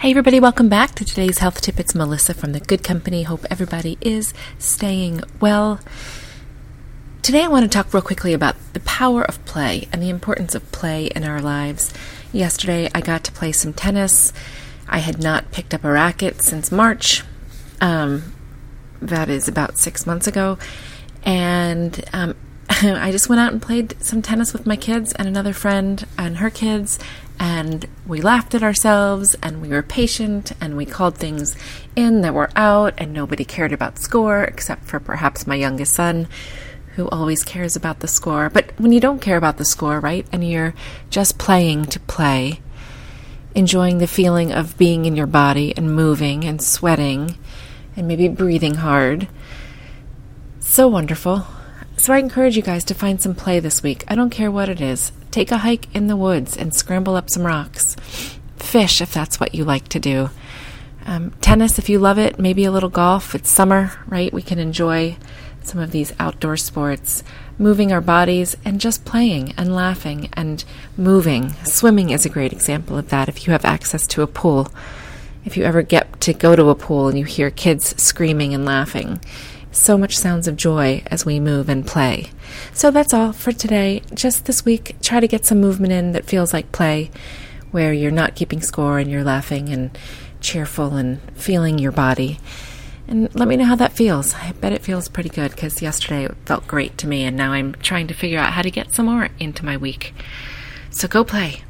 Hey everybody, welcome back to today's health tip. It's Melissa from The Good Company. Hope everybody is staying well. Today I want to talk real quickly about the power of play and the importance of play in our lives. Yesterday I got to play some tennis. I had not picked up a racket since March. That is about 6 months ago. And I just went out and played some tennis with my kids and another friend and her kids, and we laughed at ourselves, and we were patient, and we called things in that were out, and nobody cared about score except for perhaps my youngest son, who always cares about the score. But when you don't care about the score, right, and you're just playing to play, enjoying the feeling of being in your body and moving and sweating and maybe breathing hard, so wonderful. So I encourage you guys to find some play this week. I don't care what it is. Take a hike in the woods and scramble up some rocks. Fish, if that's what you like to do. Tennis, if you love it. Maybe a little golf. It's summer, right? We can enjoy some of these outdoor sports. Moving our bodies and just playing and laughing and moving. Swimming is a great example of that if you have access to a pool. If you ever get to go to a pool and you hear kids screaming and laughing. So much sounds of joy as we move and play. So that's all for today. Just this week, try to get some movement in that feels like play, where you're not keeping score and you're laughing and cheerful and feeling your body. And let me know how that feels. I bet it feels pretty good, because yesterday it felt great to me, and now I'm trying to figure out how to get some more into my week. So go play.